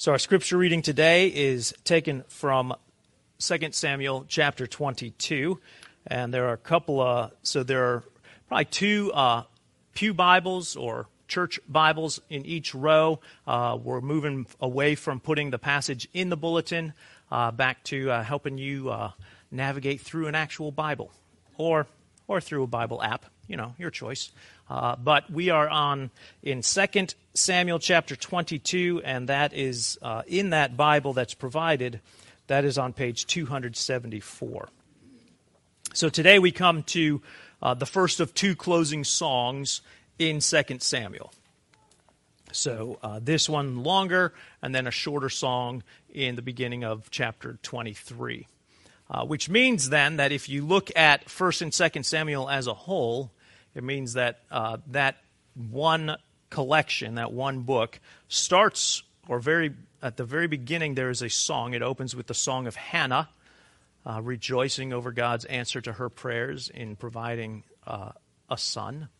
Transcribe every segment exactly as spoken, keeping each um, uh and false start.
So our scripture reading today is taken from Second Samuel chapter twenty-two, and there are a couple of, so there are probably two uh, pew Bibles or church Bibles in each row. Uh, we're moving away from putting the passage in the bulletin uh, back to uh, helping you uh, navigate through an actual Bible or or through a Bible app, you know, your choice. Uh, but we are on in Second Samuel chapter twenty-two, and that is uh, in that Bible that's provided, that is on page two seventy-four. So today we come to uh, the first of two closing songs in Second Samuel. So uh, this one longer, and then a shorter song in the beginning of chapter twenty-three, uh, which means then that if you look at First and Second Samuel as a whole, it means that uh, that one collection, that one book, starts, or very at the very beginning there is a song. It opens with the song of Hannah, uh, rejoicing over God's answer to her prayers in providing uh, a son.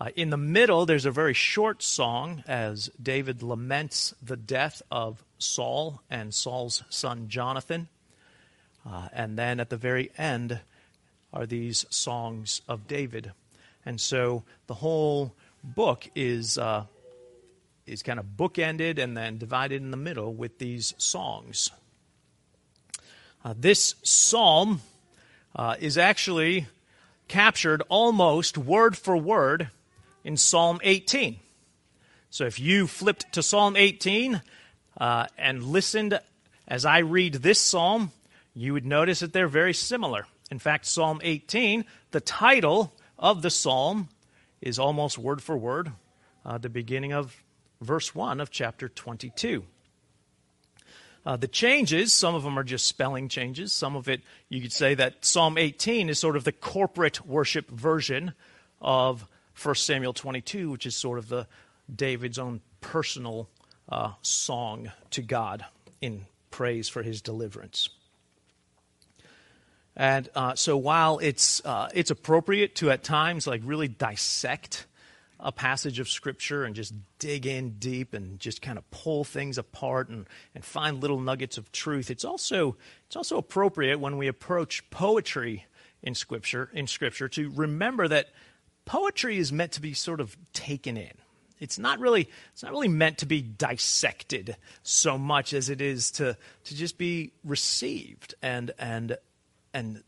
Uh, in the middle, there's a very short song as David laments the death of Saul and Saul's son Jonathan. Uh, and then at the very end are these songs of David. And so the whole book is uh, is kind of bookended and then divided in the middle with these songs. Uh, this psalm uh, is actually captured almost word for word in Psalm eighteen. So if you flipped to Psalm eighteen uh, and listened as I read this psalm, you would notice that they're very similar. In fact, Psalm eighteen, the title of the psalm is almost word for word uh, the beginning of verse one of chapter twenty-two. Uh, the changes, some of them are just spelling changes. Some of it, you could say that Psalm eighteen is sort of the corporate worship version of First Samuel twenty-two, which is sort of the David's own personal uh, song to God in praise for his deliverance. And uh, so while it's uh, it's appropriate to at times like really dissect a passage of Scripture and just dig in deep and just kind of pull things apart and, and find little nuggets of truth, it's also it's also appropriate when we approach poetry in Scripture in Scripture to remember that poetry is meant to be sort of taken in. It's not really it's not really meant to be dissected so much as it is to to just be received and and. and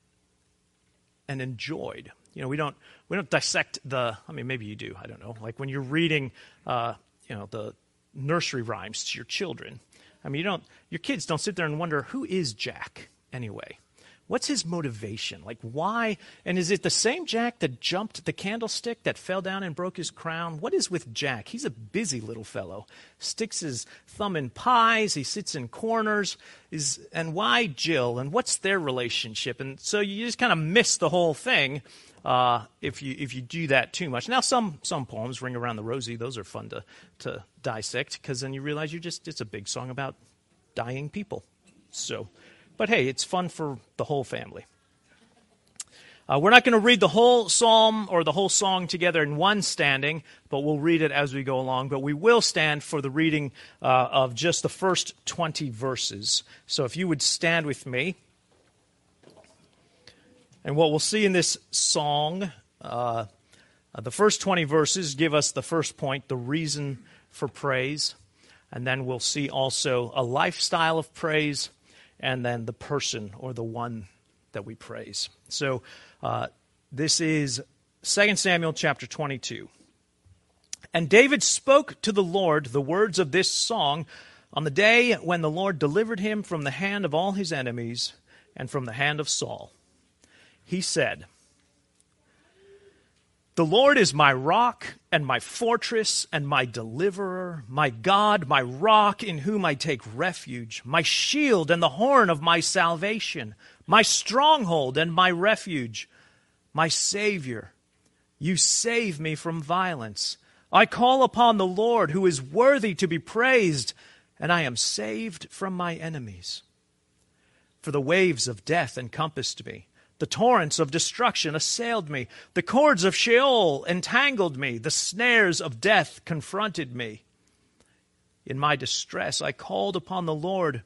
and enjoyed. You know, we don't we don't dissect the, I mean, maybe you do, I don't know. Like when you're reading uh, you know, the nursery rhymes to your children. I mean, you don't your kids don't sit there and wonder, who is Jack anyway? What's his motivation? Like why? And is it the same Jack that jumped the candlestick that fell down and broke his crown? What is with Jack? He's a busy little fellow. Sticks his thumb in pies. He sits in corners. Is and why Jill? And what's their relationship? And so you just kind of miss the whole thing uh, if you if you do that too much. Now some some poems, Ring Around the Rosie, those are fun to to dissect because then you realize you just it's a big song about dying people. So. But hey, it's fun for the whole family. Uh, we're not going to read the whole psalm or the whole song together in one standing, but we'll read it as we go along. But we will stand for the reading uh, of just the first twenty verses. So if you would stand with me. And what we'll see in this song, uh, the first twenty verses give us the first point, the reason for praise. And then we'll see also a lifestyle of praise, and then the person or the one that we praise. So uh, this is Second Samuel chapter twenty-two. And David spoke to the Lord the words of this song on the day when the Lord delivered him from the hand of all his enemies and from the hand of Saul. He said, "The Lord is my rock and my fortress and my deliverer, my God, my rock in whom I take refuge, my shield and the horn of my salvation, my stronghold and my refuge, my Savior. You save me from violence. I call upon the Lord who is worthy to be praised, and I am saved from my enemies. For the waves of death encompassed me. The torrents of destruction assailed me. The cords of Sheol entangled me. The snares of death confronted me. In my distress, I called upon the Lord.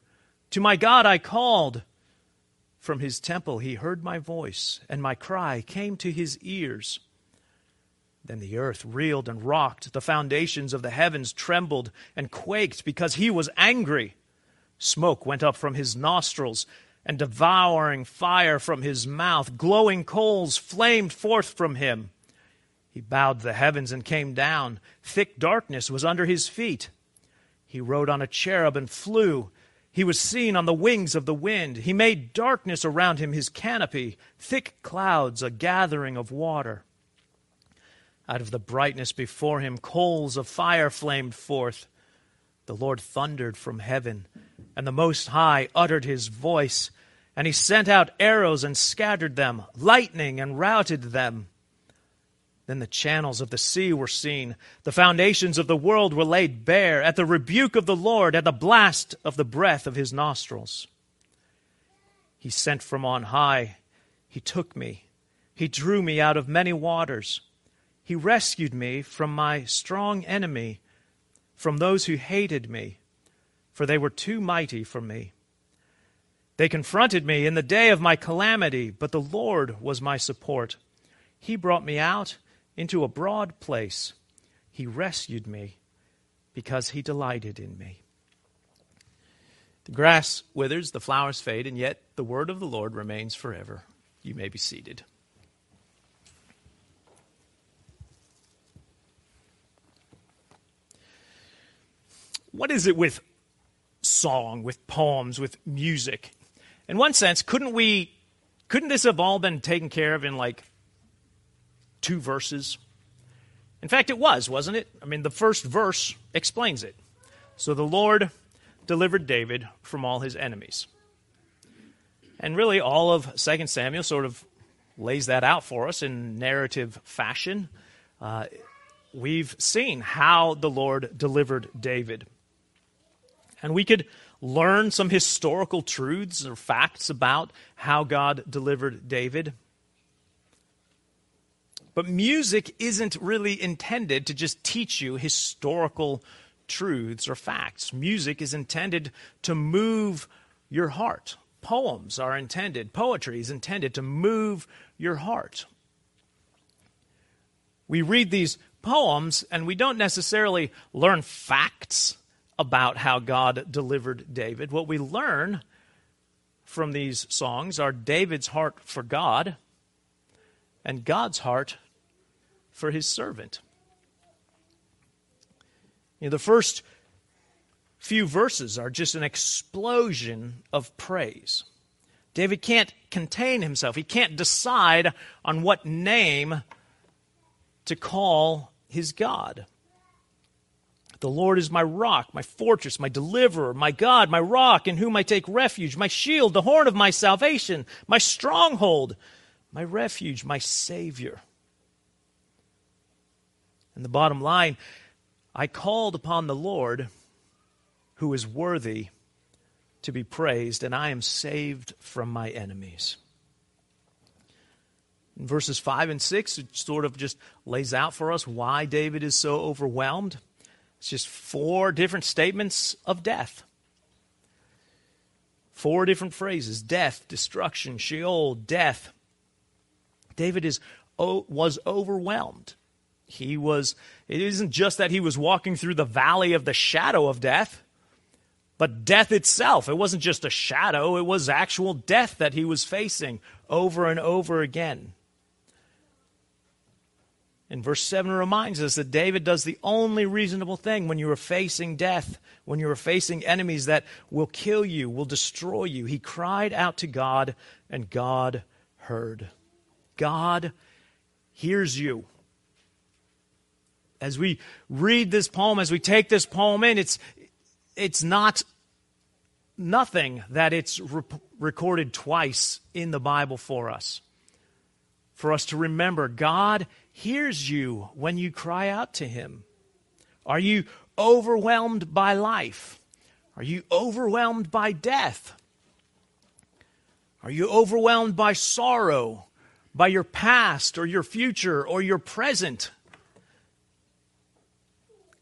To my God I called. From his temple he heard my voice, and my cry came to his ears. Then the earth reeled and rocked. The foundations of the heavens trembled and quaked because he was angry. Smoke went up from his nostrils, and devouring fire from his mouth. Glowing coals flamed forth from him. He bowed the heavens and came down. Thick darkness was under his feet. He rode on a cherub and flew. He was seen on the wings of the wind. He made darkness around him his canopy, thick clouds a gathering of water. Out of the brightness before him, coals of fire flamed forth. The Lord thundered from heaven, and the Most High uttered his voice, and he sent out arrows and scattered them, lightning and routed them. Then the channels of the sea were seen. The foundations of the world were laid bare at the rebuke of the Lord, at the blast of the breath of his nostrils. He sent from on high. He took me. He drew me out of many waters. He rescued me from my strong enemy, from those who hated me, for they were too mighty for me. They confronted me in the day of my calamity, but the Lord was my support. He brought me out into a broad place. He rescued me because he delighted in me. The grass withers, the flowers fade, and yet the word of the Lord remains forever. You may be seated. What is it with song, with poems, with music? In one sense, couldn't we, couldn't this have all been taken care of in like two verses? In fact, it was, wasn't it? I mean, the first verse explains it. So the Lord delivered David from all his enemies. And really all of Second Samuel sort of lays that out for us in narrative fashion. Uh, we've seen how the Lord delivered David. And we could learn some historical truths or facts about how God delivered David. But music isn't really intended to just teach you historical truths or facts. Music is intended to move your heart. Poems are intended, poetry is intended to move your heart. We read these poems and we don't necessarily learn facts about how God delivered David. What we learn from these songs are David's heart for God and God's heart for his servant. You know, the first few verses are just an explosion of praise. David can't contain himself. He can't decide on what name to call his God. The Lord is my rock, my fortress, my deliverer, my God, my rock, in whom I take refuge, my shield, the horn of my salvation, my stronghold, my refuge, my Savior. And the bottom line, I called upon the Lord who is worthy to be praised, and I am saved from my enemies. In verses five and six, it sort of just lays out for us why David is so overwhelmed. It's just four different statements of death. Four different phrases: death, destruction, Sheol, death. David is oh, was overwhelmed. He was, it isn't just that he was walking through the valley of the shadow of death, but death itself. It wasn't just a shadow, it was actual death that he was facing over and over again. And verse seven reminds us that David does the only reasonable thing when you are facing death, when you are facing enemies that will kill you, will destroy you. He cried out to God, and God heard. God hears you. As we read this poem, as we take this poem in, it's it's not nothing that it's re- recorded twice in the Bible for us. For us to remember, God hears you when you cry out to him. Are you overwhelmed by life? Are you overwhelmed by death? Are you overwhelmed by sorrow? By your past or your future or your present?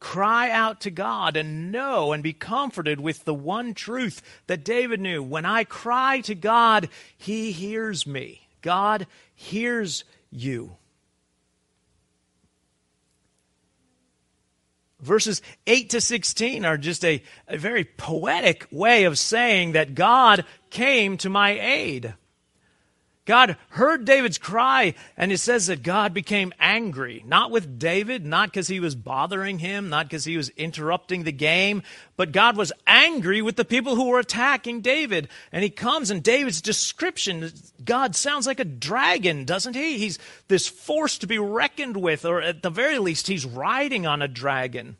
cry out to God and know and be comforted with the one truth that David knew. When I cry to God, he hears me. God hears you. Verses eight to sixteen are just a, a very poetic way of saying that God came to my aid. God heard David's cry, and it says that God became angry, not with David, not because he was bothering him, not because he was interrupting the game, but God was angry with the people who were attacking David. And he comes, and David's description, God sounds like a dragon, doesn't he? He's this force to be reckoned with, or at the very least, he's riding on a dragon.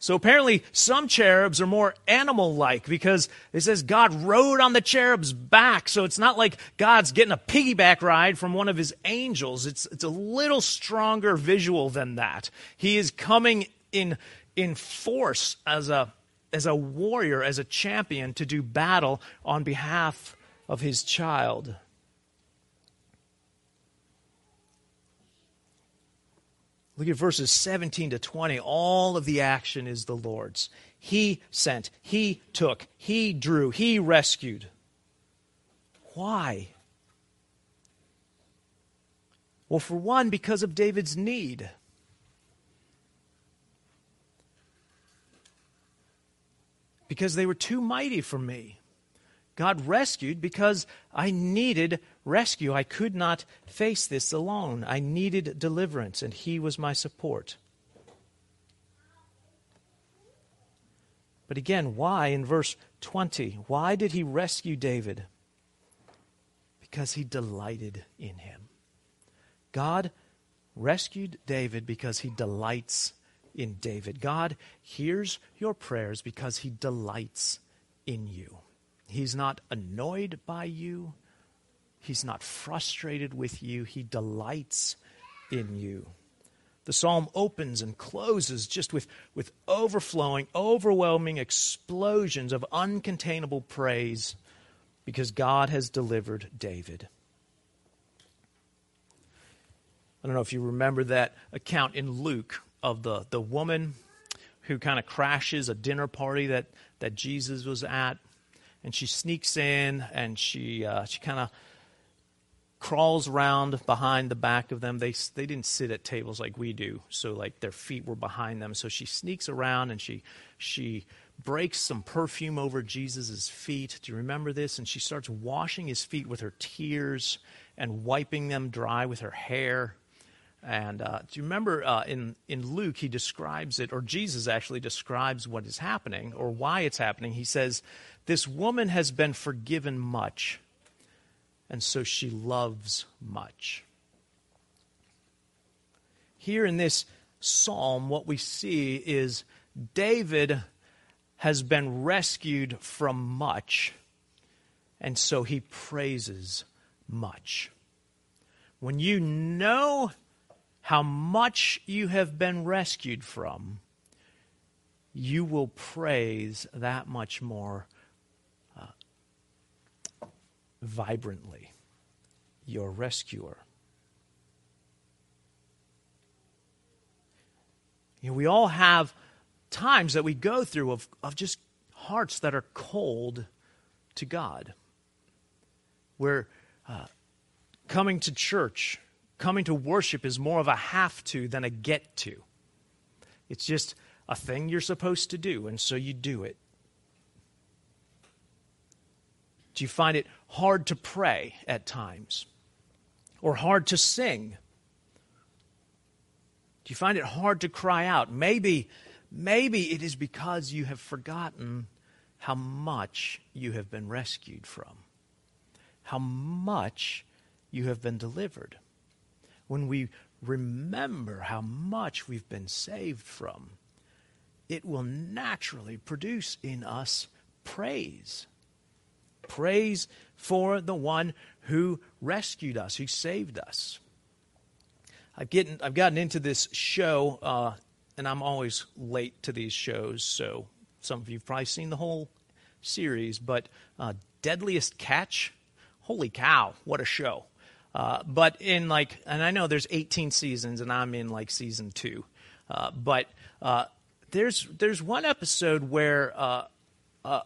So apparently some cherubs are more animal-like because it says God rode on the cherub's back. So it's not like God's getting a piggyback ride from one of his angels. It's it's a little stronger visual than that. He is coming in in force as a as a warrior, as a champion to do battle on behalf of his child. Look at verses seventeen to twenty. All of the action is the Lord's. He sent, he took, he drew, he rescued. Why? Well, for one, because of David's need. Because they were too mighty for me. God rescued because I needed rescue. I could not face this alone. I needed deliverance, and he was my support. But again, why in verse twenty? Why did he rescue David? Because he delighted in him. God rescued David because he delights in David. God hears your prayers because he delights in you. He's not annoyed by you. He's not frustrated with you. He delights in you. The psalm opens and closes just with, with overflowing, overwhelming explosions of uncontainable praise because God has delivered David. I don't know if you remember that account in Luke of the, the woman who kind of crashes a dinner party that, that Jesus was at, and she sneaks in and she uh, she kind of crawls around behind the back of them. They they didn't sit at tables like we do, so like their feet were behind them. So she sneaks around and she she breaks some perfume over Jesus' feet. Do you remember this? And she starts washing his feet with her tears and wiping them dry with her hair. And uh, do you remember uh, in, in Luke, he describes it, or Jesus actually describes what is happening or why it's happening. He says, this woman has been forgiven much, and so she loves much. Here in this psalm, what we see is David has been rescued from much, and so he praises much. When you know how much you have been rescued from, you will praise that much more uh, vibrantly your rescuer. You know, we all have times that we go through of, of just hearts that are cold to God. Where uh, coming to church, coming to worship is more of a have to than a get to. It's just a thing you're supposed to do, and so you do it. Do you find it hard to pray at times? Or hard to sing? Do you find it hard to cry out? Maybe, maybe it is because you have forgotten how much you have been rescued from, how much you have been delivered. When we remember how much we've been saved from, it will naturally produce in us praise. Praise for the one who rescued us, who saved us. I've, getting, I've gotten into this show, uh, and I'm always late to these shows, so some of you have probably seen the whole series, but uh, Deadliest Catch, holy cow, what a show. Uh, but in like, and I know there's eighteen seasons and I'm in like season two. Uh, but uh, there's there's one episode where uh, uh,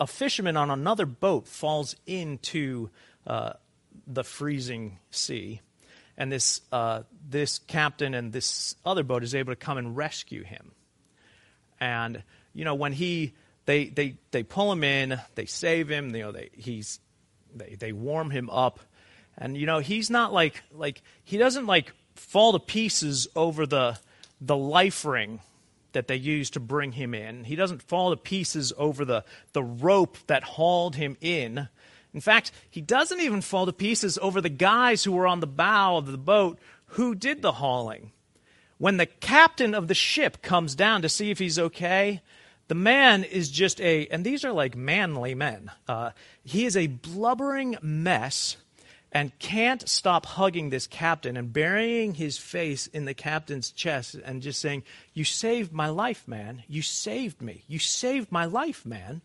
a fisherman on another boat falls into uh, the freezing sea, and this uh, this captain and this other boat is able to come and rescue him. And you know, when he they they they pull him in, they save him. You know, they he's they they warm him up. And, you know, he's not like, like he doesn't, like, fall to pieces over the the life ring that they used to bring him in. He doesn't fall to pieces over the, the rope that hauled him in. In fact, he doesn't even fall to pieces over the guys who were on the bow of the boat who did the hauling. When the captain of the ship comes down to see if he's okay, the man is just a, and these are like manly men, uh, he is a blubbering mess and can't stop hugging this captain and burying his face in the captain's chest and just saying, "You saved my life, man. You saved me. You saved my life, man."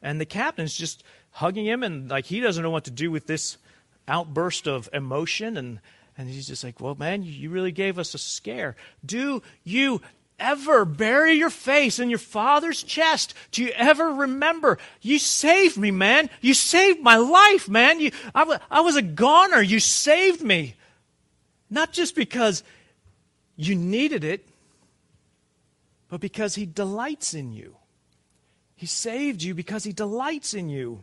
And the captain's just hugging him, and like he doesn't know what to do with this outburst of emotion. And, and he's just like, "Well, man, you really gave us a scare. Do you ever bury your face in your father's chest? Do you ever remember? You saved me, man. You saved my life, man. You, I, w- I was a goner. You saved me. Not just because you needed it, but because he delights in you. He saved you because he delights in you.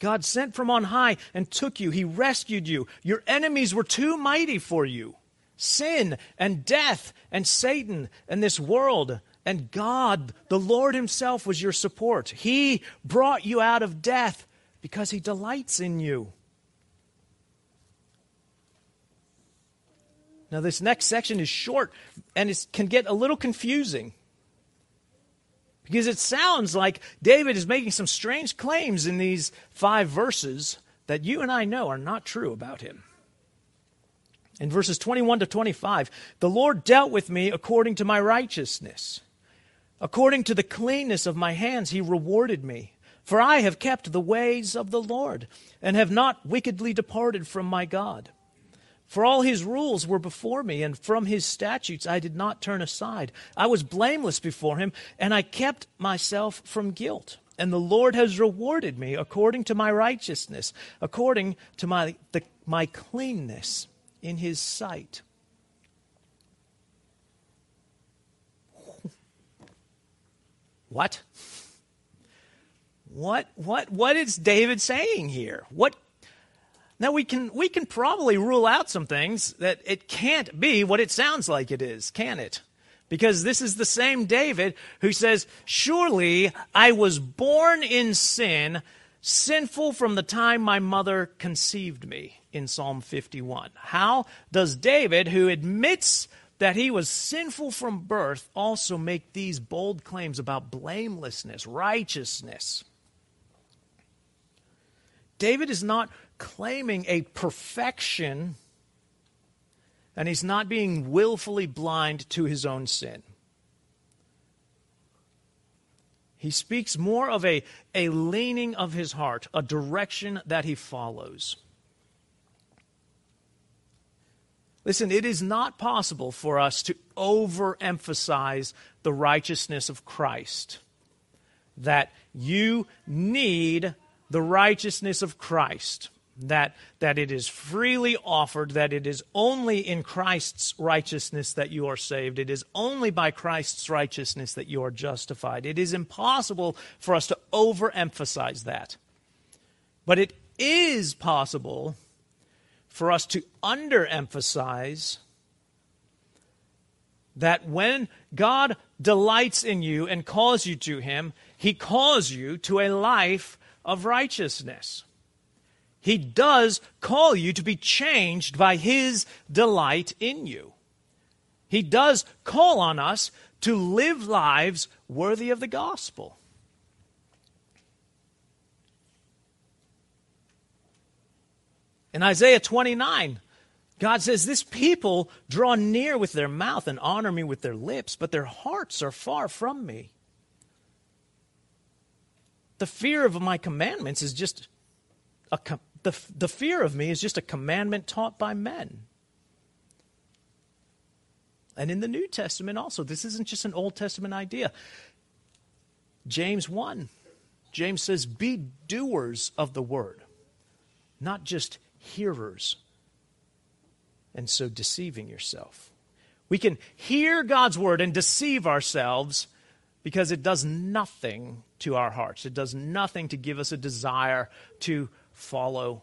God sent from on high and took you. He rescued you. Your enemies were too mighty for you. Sin and death and Satan and this world, and God, the Lord himself, was your support. He brought you out of death because he delights in you." Now, this next section is short, and it can get a little confusing because it sounds like David is making some strange claims in these five verses that you and I know are not true about him. In verses twenty-one to twenty-five, "The Lord dealt with me according to my righteousness. According to the cleanness of my hands, he rewarded me. For I have kept the ways of the Lord and have not wickedly departed from my God. For all his rules were before me, and from his statutes I did not turn aside. I was blameless before him, and I kept myself from guilt. And the Lord has rewarded me according to my righteousness, according to my, the, my cleanness in his sight." What? What what what is David saying here? What? Now we can we can probably rule out some things that it can't be what it sounds like it is, can it? Because this is the same David who says, "Surely I was born in sin, sinful from the time my mother conceived me," in Psalm fifty-one. How does David, who admits that he was sinful from birth, also make these bold claims about blamelessness, righteousness? David is not claiming a perfection, and he's not being willfully blind to his own sin. He speaks more of a, a leaning of his heart, a direction that he follows. Listen, it is not possible for us to overemphasize the righteousness of Christ, that you need the righteousness of Christ, that, that it is freely offered, that it is only in Christ's righteousness that you are saved. It is only by Christ's righteousness that you are justified. It is impossible for us to overemphasize that. But it is possible for us to underemphasize that when God delights in you and calls you to him, he calls you to a life of righteousness. He does call you to be changed by his delight in you. He does call on us to live lives worthy of the gospel. In Isaiah twenty-nine, God says, "This people draw near with their mouth and honor me with their lips, but their hearts are far from me. The fear of my commandments is just a com- the, the fear of me is just a commandment taught by men." And in the New Testament also, this isn't just an Old Testament idea. James one, James says, be doers of the word, not just hearers, and so deceiving yourself. We can hear God's word and deceive ourselves because it does nothing to our hearts. It does nothing to give us a desire to follow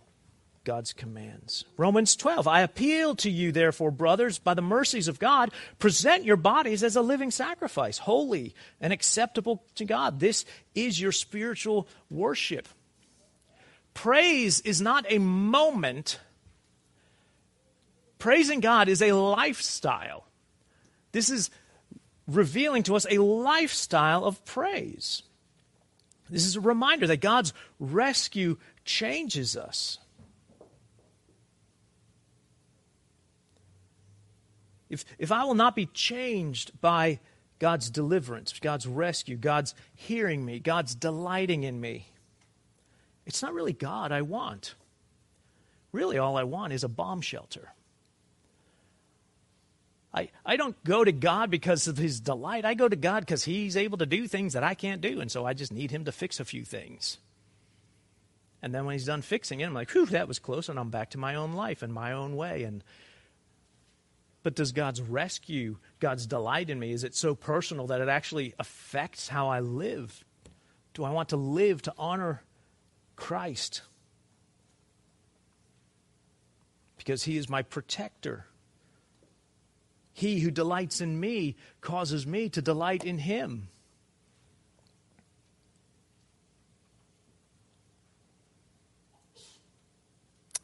God's commands. Romans twelve, I appeal to you, therefore, brothers, by the mercies of God, present your bodies as a living sacrifice, holy and acceptable to God. This is your spiritual worship. Praise is not a moment. Praising God is a lifestyle. This is revealing to us a lifestyle of praise. This is a reminder that God's rescue changes us. If, if I will not be changed by God's deliverance, God's rescue, God's hearing me, God's delighting in me, it's not really God I want. Really, all I want is a bomb shelter. I, I don't go to God because of his delight. I go to God because he's able to do things that I can't do, and so I just need him to fix a few things. And then when he's done fixing it, I'm like, whew, that was close, and I'm back to my own life and my own way. And But does God's rescue, God's delight in me, is it so personal that it actually affects how I live? Do I want to live to honor Christ? Because he is my protector. He who delights in me causes me to delight in him.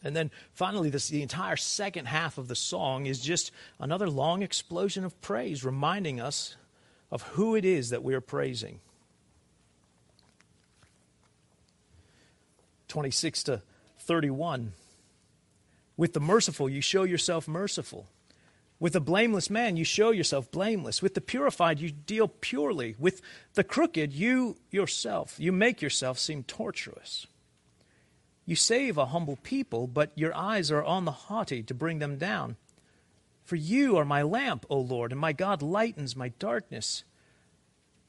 And then finally, this, the entire second half of the song is just another long explosion of praise, reminding us of who it is that we are praising. twenty-six to thirty-one. With the merciful, you show yourself merciful. With a blameless man, you show yourself blameless. With the purified, you deal purely. With the crooked, you yourself, you make yourself seem tortuous. You save a humble people, but your eyes are on the haughty to bring them down. For you are my lamp, O Lord, and my God lightens my darkness.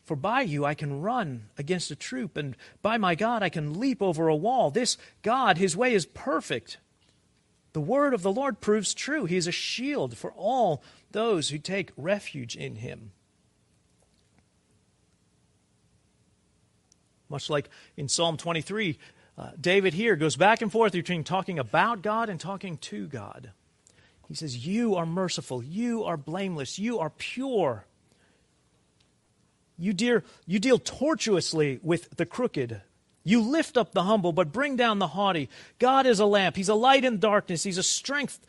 For by you I can run against a troop, and by my God I can leap over a wall. This God, his way is perfect. The word of the Lord proves true. He is a shield for all those who take refuge in him. Much like in Psalm twenty-three, uh, David here goes back and forth between talking about God and talking to God. He says, you are merciful, you are blameless, you are pure. You deal, you deal tortuously with the crooked. You lift up the humble, but bring down the haughty. God is a lamp. He's a light in darkness. He's a strength.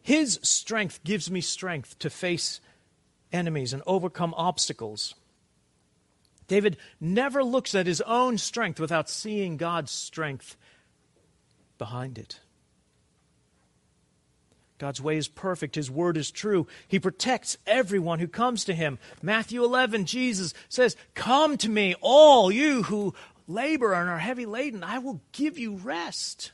His strength gives me strength to face enemies and overcome obstacles. David never looks at his own strength without seeing God's strength behind it. God's way is perfect. His word is true. He protects everyone who comes to him. Matthew eleven, Jesus says, come to me, all you who labor and are heavy laden, I will give you rest.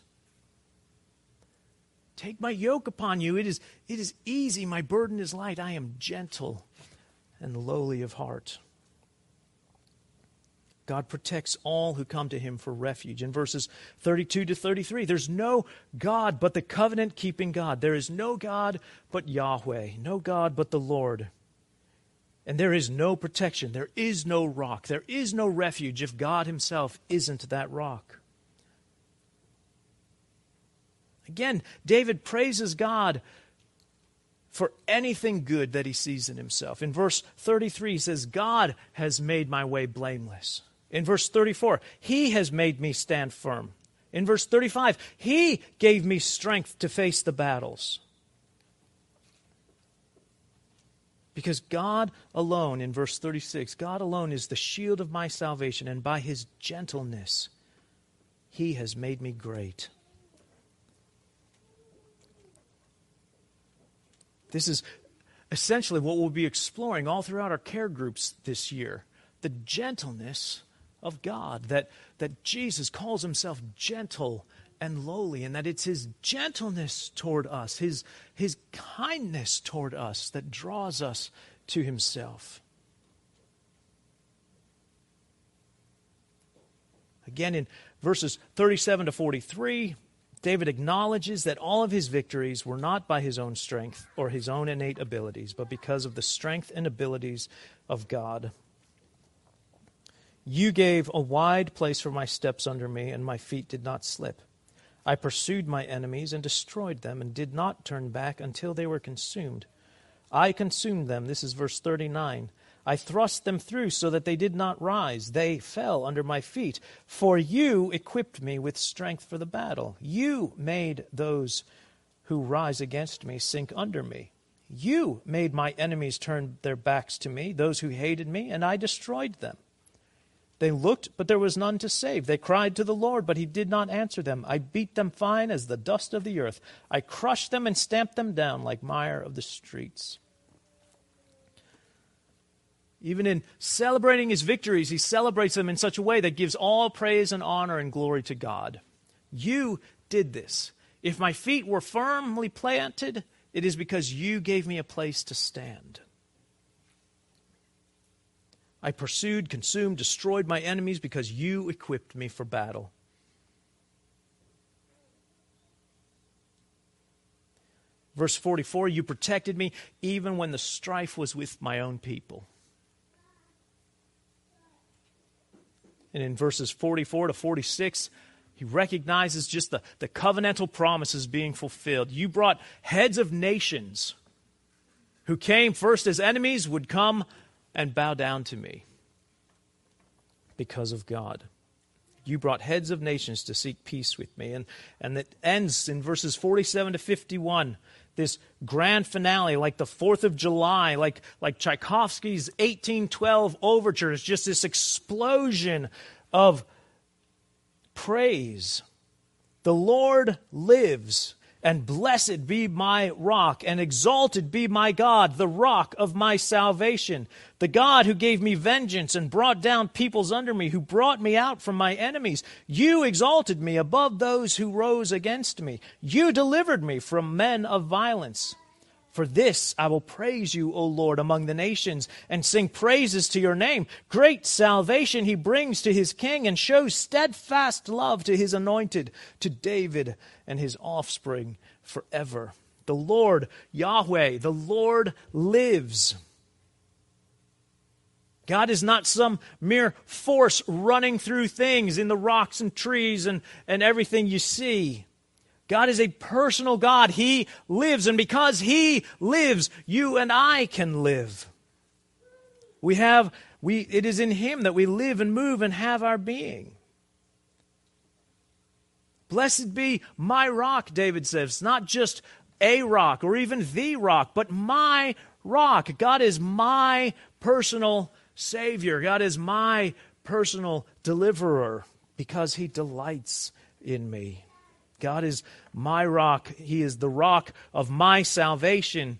Take my yoke upon you. It is, it is easy. My burden is light. I am gentle and lowly of heart. God protects all who come to him for refuge. In verses thirty-two to thirty-three, there's no God but the covenant-keeping God. There is no God but Yahweh, no God but the Lord. And there is no protection, there is no rock, there is no refuge if God himself isn't that rock. Again, David praises God for anything good that he sees in himself. In verse thirty-three, he says, God has made my way blameless. In verse thirty-four, he has made me stand firm. In verse thirty-five, he gave me strength to face the battles. Because God alone, in verse thirty-six, God alone is the shield of my salvation, and by his gentleness, he has made me great. This is essentially what we'll be exploring all throughout our care groups this year, the gentleness of God, that, that Jesus calls himself gentle and lowly, and that it's his gentleness toward us, his, his kindness toward us that draws us to himself. Again, in verses thirty-seven to forty-three, David acknowledges that all of his victories were not by his own strength or his own innate abilities, but because of the strength and abilities of God. You gave a wide place for my steps under me, and my feet did not slip. I pursued my enemies and destroyed them, and did not turn back until they were consumed. I consumed them. This is verse thirty-nine. I thrust them through so that they did not rise. They fell under my feet. For you equipped me with strength for the battle. You made those who rise against me sink under me. You made my enemies turn their backs to me, those who hated me, and I destroyed them. They looked, but there was none to save. They cried to the Lord, but he did not answer them. I beat them fine as the dust of the earth. I crushed them and stamped them down like mire of the streets. Even in celebrating his victories, he celebrates them in such a way that gives all praise and honor and glory to God. You did this. If my feet were firmly planted, it is because you gave me a place to stand. I pursued, consumed, destroyed my enemies because you equipped me for battle. Verse forty-four, you protected me even when the strife was with my own people. And in verses forty-four to forty-six, he recognizes just the, the covenantal promises being fulfilled. You brought heads of nations who came first as enemies would come and bow down to me because of God. You brought heads of nations to seek peace with me. And, and it ends in verses forty-seven to fifty-one, this grand finale, like the fourth of July, like, like Tchaikovsky's eighteen twelve overture. It's just this explosion of praise. The Lord lives, and blessed be my rock, and exalted be my God, the rock of my salvation, the God who gave me vengeance and brought down peoples under me, who brought me out from my enemies. You exalted me above those who rose against me. You delivered me from men of violence. For this I will praise you, O Lord, among the nations, and sing praises to your name. Great salvation he brings to his king, and shows steadfast love to his anointed, to David and his offspring forever. The Lord, Yahweh, the Lord lives. God is not some mere force running through things in the rocks and trees and, and everything you see. God is a personal God. He lives, and because he lives, you and I can live. We have, we, it is in him that we live and move and have our being. Blessed be my rock, David says. Not just a rock or even the rock, but my rock. God is my personal Savior. God is my personal deliverer because he delights in me. God is my rock. He is the rock of my salvation.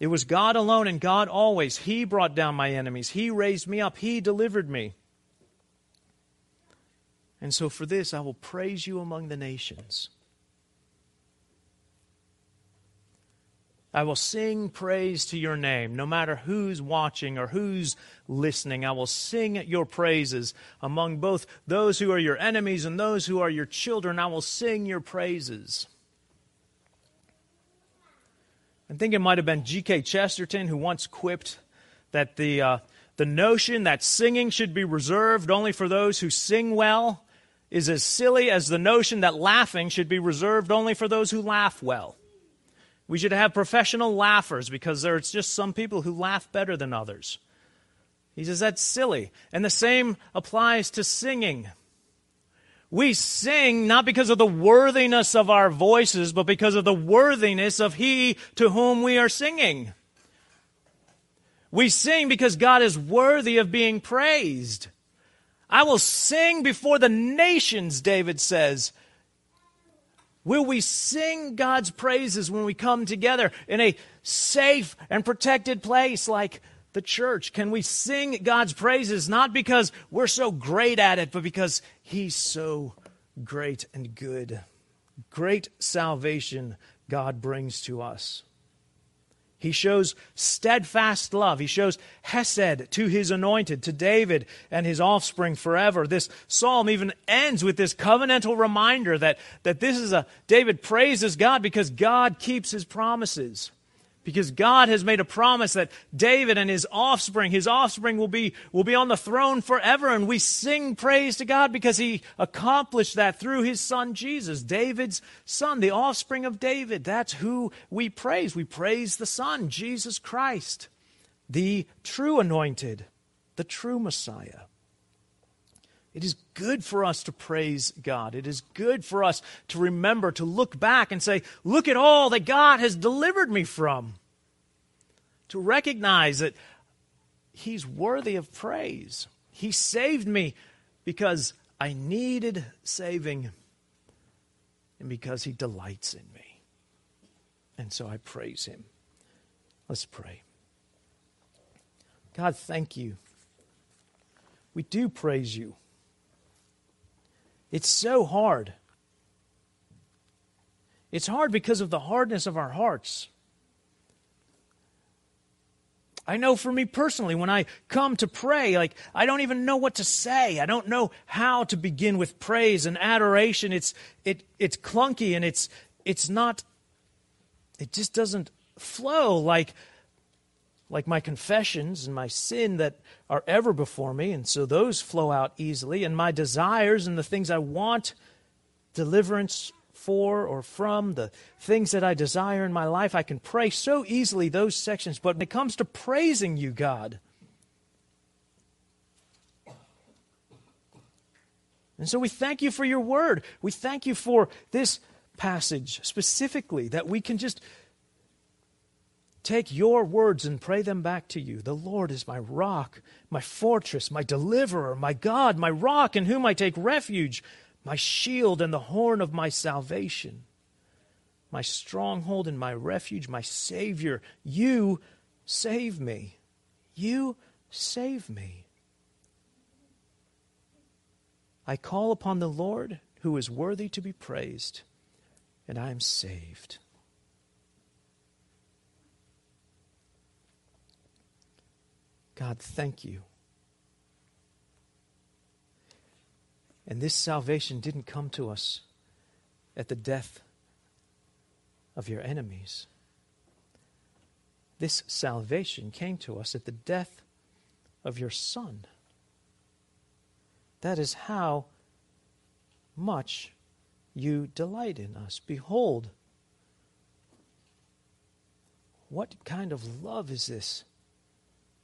It was God alone and God always. He brought down my enemies. He raised me up. He delivered me. And so for this, I will praise you among the nations. I will sing praise to your name, no matter who's watching or who's listening. I will sing your praises among both those who are your enemies and those who are your children. I will sing your praises. I think it might have been G K Chesterton who once quipped that the, uh, the notion that singing should be reserved only for those who sing well is as silly as the notion that laughing should be reserved only for those who laugh well. We should have professional laughers because there's just some people who laugh better than others. He says that's silly. And the same applies to singing. We sing not because of the worthiness of our voices, but because of the worthiness of he to whom we are singing. We sing because God is worthy of being praised. I will sing before the nations, David says. Will we sing God's praises when we come together in a safe and protected place like the church? Can we sing God's praises not because we're so great at it, but because he's so great and good. Great salvation God brings to us. He shows steadfast love. He shows hesed to his anointed, to David and his offspring forever. This psalm even ends with this covenantal reminder that, that this is a, David praises God because God keeps his promises. Because God has made a promise that David and his offspring, his offspring will be, will be on the throne forever. And we sing praise to God because he accomplished that through his son Jesus, David's son, the offspring of David. That's who we praise. We praise the Son, Jesus Christ, the true anointed, the true Messiah. It is good for us to praise God. It is good for us to remember, to look back and say, look at all that God has delivered me from. To recognize that he's worthy of praise. He saved me because I needed saving and because he delights in me. And so I praise him. Let's pray. God, thank you. We do praise you. It's so hard. It's hard because of the hardness of our hearts. I know for me personally, when I come to pray, like I don't even know what to say. I don't know how to begin with praise and adoration. It's it it's clunky and it's it's not it just doesn't flow like like my confessions and my sin that are ever before me, and so those flow out easily, and my desires and the things I want deliverance for or from, the things that I desire in my life, I can pray so easily those sections. But when it comes to praising you, God, and so we thank you for your word. We thank you for this passage specifically, that we can just take your words and pray them back to you. The Lord is my rock, my fortress, my deliverer, my God, my rock in whom I take refuge, my shield and the horn of my salvation, my stronghold and my refuge, my Savior. You save me. You save me. I call upon the Lord who is worthy to be praised, and I am saved. God, thank you. And this salvation didn't come to us at the death of your enemies. This salvation came to us at the death of your Son. That is how much you delight in us. Behold, what kind of love is this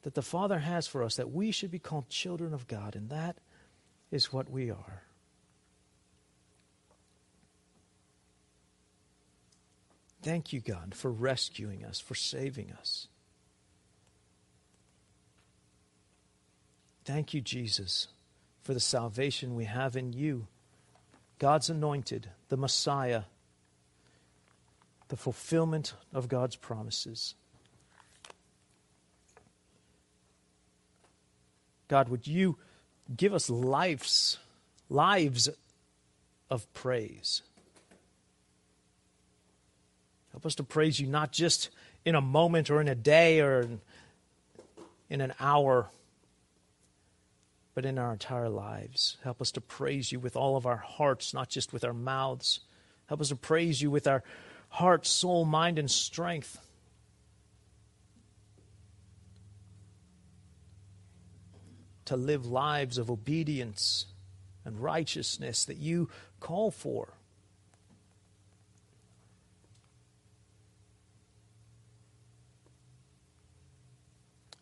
that the Father has for us, that we should be called children of God, and that is what we are. Thank you, God, for rescuing us, for saving us. Thank you, Jesus, for the salvation we have in you, God's anointed, the Messiah, the fulfillment of God's promises. God, would you give us lives, lives of praise? Help us to praise you not just in a moment or in a day or in, in an hour, but in our entire lives. Help us to praise you with all of our hearts, not just with our mouths. Help us to praise you with our heart, soul, mind, and strength. To live lives of obedience and righteousness that you call for.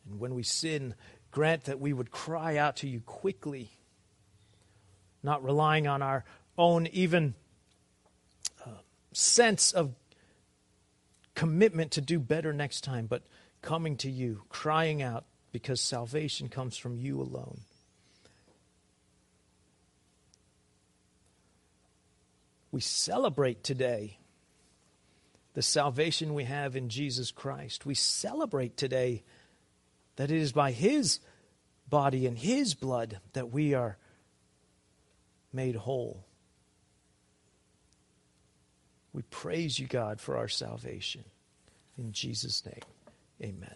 And when we sin, grant that we would cry out to you quickly, not relying on our own even uh, sense of commitment to do better next time, but coming to you, crying out, because salvation comes from you alone. We celebrate today the salvation we have in Jesus Christ. We celebrate today that it is by his body and his blood that we are made whole, We praise you, God, for our salvation. In Jesus' name, amen.